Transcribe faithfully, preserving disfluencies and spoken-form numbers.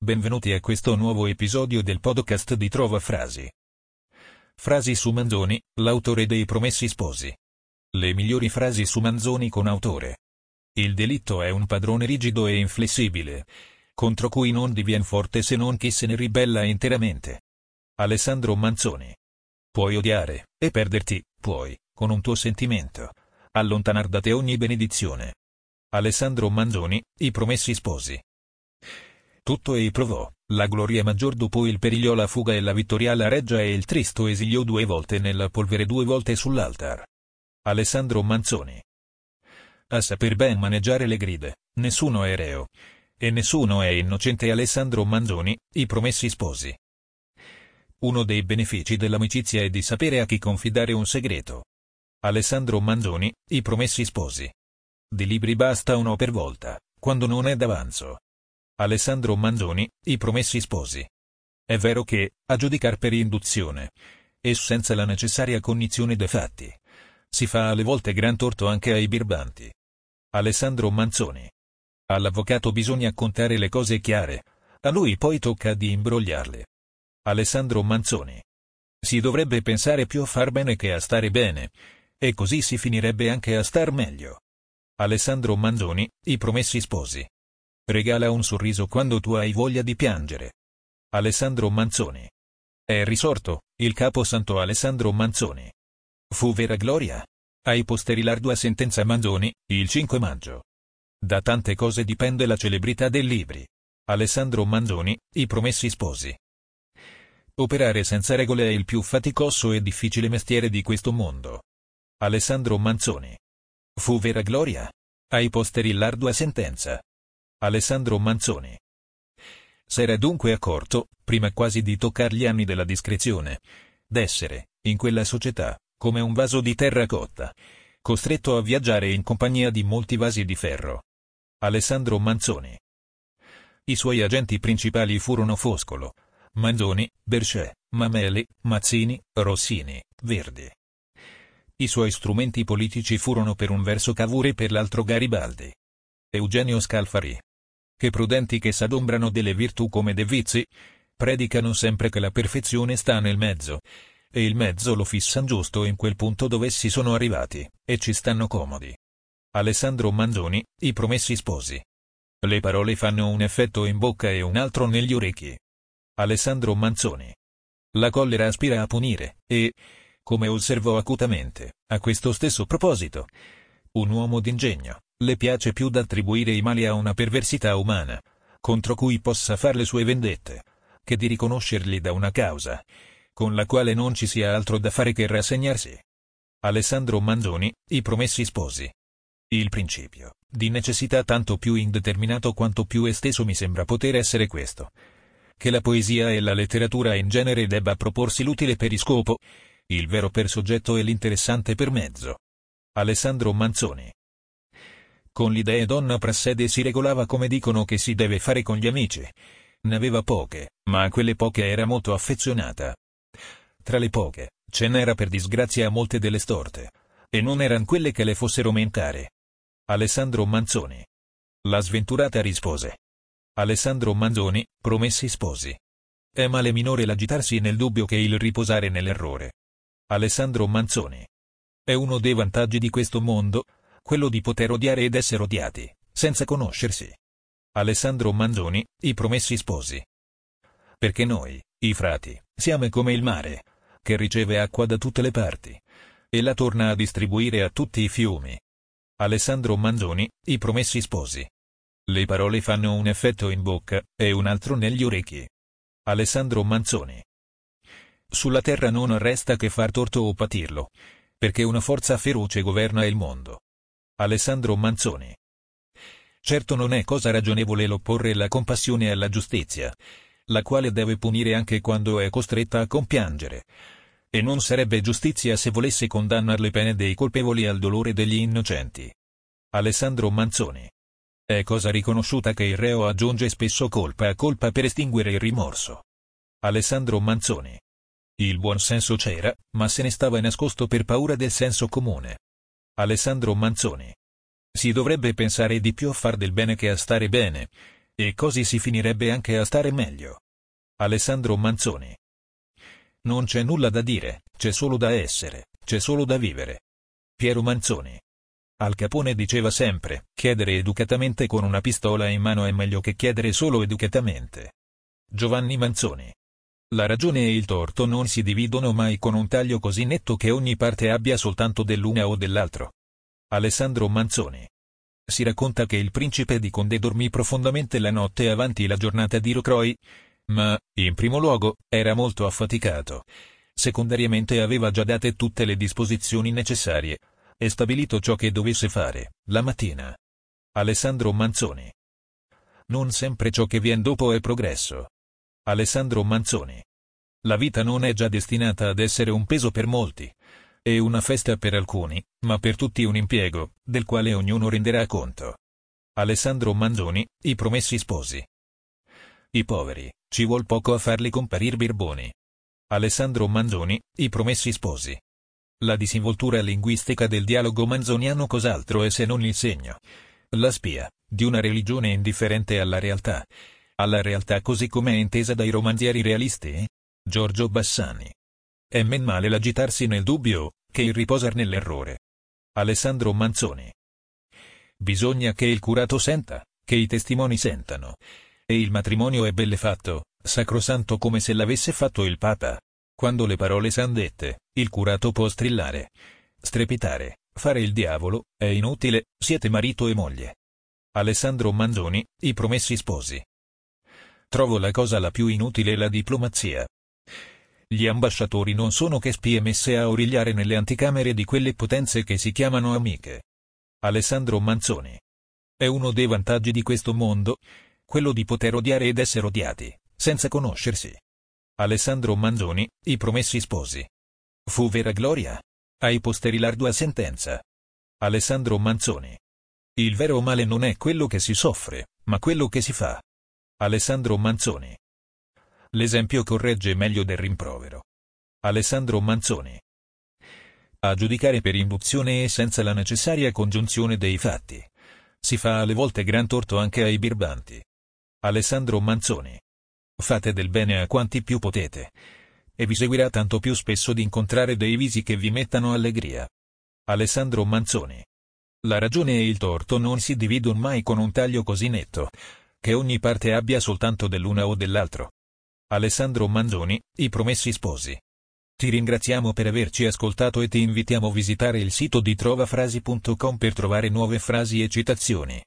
Benvenuti a questo nuovo episodio del podcast di Trova Frasi. Frasi su Manzoni, l'autore dei Promessi Sposi. Le migliori frasi su Manzoni con autore. Il delitto è un padrone rigido e inflessibile, contro cui non divien forte se non chi se ne ribella interamente. Alessandro Manzoni. Puoi odiare, e perderti, puoi, con un tuo sentimento, allontanar da te ogni benedizione. Alessandro Manzoni, I Promessi Sposi. Tutto ei provò, la gloria maggior dopo il periglio la fuga e la vittoria alla reggia e il tristo esilio due volte nella polvere due volte sull'altar. Alessandro Manzoni. A saper ben maneggiare le gride, nessuno è reo, e nessuno è innocente. Alessandro Manzoni, I Promessi Sposi. Uno dei benefici dell'amicizia è di sapere a chi confidare un segreto. Alessandro Manzoni, I Promessi Sposi. Di libri basta uno per volta, quando non è d'avanzo. Alessandro Manzoni, I Promessi Sposi. È vero che, a giudicar per induzione, e senza la necessaria cognizione dei fatti, si fa alle volte gran torto anche ai birbanti. Alessandro Manzoni. All'avvocato bisogna contare le cose chiare, a lui poi tocca di imbrogliarle. Alessandro Manzoni. Si dovrebbe pensare più a far bene che a stare bene, e così si finirebbe anche a star meglio. Alessandro Manzoni, I Promessi Sposi. Regala un sorriso quando tu hai voglia di piangere. Alessandro Manzoni. È risorto, il capo santo Alessandro Manzoni. Fu vera gloria. Ai posteri l'ardua sentenza Manzoni, il cinque maggio. Da tante cose dipende la celebrità dei libri. Alessandro Manzoni, I Promessi Sposi. Operare senza regole è il più faticoso e difficile mestiere di questo mondo. Alessandro Manzoni. Fu vera gloria. Ai posteri l'ardua sentenza. Alessandro Manzoni. S'era dunque accorto, prima quasi di toccar gli anni della discrezione, d'essere, in quella società, come un vaso di terra cotta, costretto a viaggiare in compagnia di molti vasi di ferro. Alessandro Manzoni. I suoi agenti principali furono Foscolo, Manzoni, Berchet, Mameli, Mazzini, Rossini, Verdi. I suoi strumenti politici furono per un verso Cavour e per l'altro Garibaldi. Eugenio Scalfari. Che prudenti che s'adombrano delle virtù come dei vizi, predicano sempre che la perfezione sta nel mezzo, e il mezzo lo fissan giusto in quel punto dove si sono arrivati, e ci stanno comodi. Alessandro Manzoni, I Promessi Sposi. Le parole fanno un effetto in bocca e un altro negli orecchi. Alessandro Manzoni. La collera aspira a punire, e, come osservò acutamente, a questo stesso proposito, un uomo d'ingegno, le piace più d'attribuire i mali a una perversità umana, contro cui possa far le sue vendette, che di riconoscerli da una causa, con la quale non ci sia altro da fare che rassegnarsi. Alessandro Manzoni, I Promessi Sposi. Il principio, di necessità tanto più indeterminato quanto più esteso mi sembra poter essere questo, che la poesia e la letteratura in genere debba proporsi l'utile per iscopo, il vero per soggetto e l'interessante per mezzo. Alessandro Manzoni. Con l'idea donna prassede si regolava come dicono che si deve fare con gli amici. Ne aveva poche, ma a quelle poche era molto affezionata. Tra le poche, ce n'era per disgrazia molte delle storte, e non eran quelle che le fossero mentare. Alessandro Manzoni. La sventurata rispose. Alessandro Manzoni, Promessi Sposi. È male minore l'agitarsi nel dubbio che il riposare nell'errore. Alessandro Manzoni. È uno dei vantaggi di questo mondo, quello di poter odiare ed essere odiati, senza conoscersi. Alessandro Manzoni, I Promessi Sposi. Perché noi, i frati, siamo come il mare, che riceve acqua da tutte le parti, e la torna a distribuire a tutti i fiumi. Alessandro Manzoni, I Promessi Sposi. Le parole fanno un effetto in bocca, e un altro negli orecchi. Alessandro Manzoni. Sulla terra non resta che far torto o patirlo, perché una forza feroce governa il mondo. Alessandro Manzoni. Certo non è cosa ragionevole l'opporre la compassione alla giustizia, la quale deve punire anche quando è costretta a compiangere, e non sarebbe giustizia se volesse condannar le pene dei colpevoli al dolore degli innocenti. Alessandro Manzoni. È cosa riconosciuta che il reo aggiunge spesso colpa a colpa per estinguere il rimorso. Alessandro Manzoni. Il buon senso c'era, ma se ne stava nascosto per paura del senso comune. Alessandro Manzoni. Si dovrebbe pensare di più a far del bene che a stare bene, E così si finirebbe anche a stare meglio. Alessandro Manzoni. Non c'è nulla da dire, c'è solo da essere, c'è solo da vivere. Piero Manzoni. Al Capone diceva sempre, chiedere educatamente con una pistola in mano è meglio che chiedere solo educatamente. Giovanni Manzoni. La ragione e il torto non si dividono mai con un taglio così netto che ogni parte abbia soltanto dell'una o dell'altro. Alessandro Manzoni. Si racconta che il principe di Condé dormì profondamente la notte avanti la giornata di Rocroi, ma, in primo luogo, era molto affaticato. Secondariamente aveva già date tutte le disposizioni necessarie, e stabilito ciò che dovesse fare, la mattina. Alessandro Manzoni. Non sempre ciò che viene dopo è progresso. Alessandro Manzoni. La vita non è già destinata ad essere un peso per molti, e una festa per alcuni, ma per tutti un impiego, del quale ognuno renderà conto. Alessandro Manzoni, I Promessi Sposi. I poveri, ci vuol poco a farli comparir birboni. Alessandro Manzoni, I Promessi Sposi. La disinvoltura linguistica del dialogo manzoniano cos'altro è se non il segno, la spia, di una religione indifferente alla realtà. Alla realtà così come è intesa dai romanzieri realisti? Giorgio Bassani. È men male l'agitarsi nel dubbio, che il riposar nell'errore. Alessandro Manzoni. Bisogna che il curato senta, che i testimoni sentano. E il matrimonio è bellefatto, sacrosanto come se l'avesse fatto il Papa. Quando le parole san dette, il curato può strillare, strepitare, fare il diavolo, è inutile, siete marito e moglie. Alessandro Manzoni, I Promessi Sposi. Trovo la cosa la più inutile la diplomazia. Gli ambasciatori non sono che spie messe a origliare nelle anticamere di quelle potenze che si chiamano amiche. Alessandro Manzoni. È uno dei vantaggi di questo mondo, quello di poter odiare ed essere odiati, senza conoscersi. Alessandro Manzoni, I Promessi Sposi. Fu vera gloria? Ai posteri l'ardua sentenza. Alessandro Manzoni. Il vero male non è quello che si soffre, ma quello che si fa. Alessandro Manzoni. L'esempio corregge meglio del rimprovero. Alessandro Manzoni. A giudicare per induzione e senza la necessaria congiunzione dei fatti. Si fa alle volte gran torto anche ai birbanti. Alessandro Manzoni. Fate del bene a quanti più potete. E vi seguirà tanto più spesso di incontrare dei visi che vi mettano allegria. Alessandro Manzoni. La ragione e il torto non si dividono mai con un taglio così netto, che ogni parte abbia soltanto dell'una o dell'altro. Alessandro Manzoni, I Promessi Sposi. Ti ringraziamo per averci ascoltato e ti invitiamo a visitare il sito di trova frasi punto com per trovare nuove frasi e citazioni.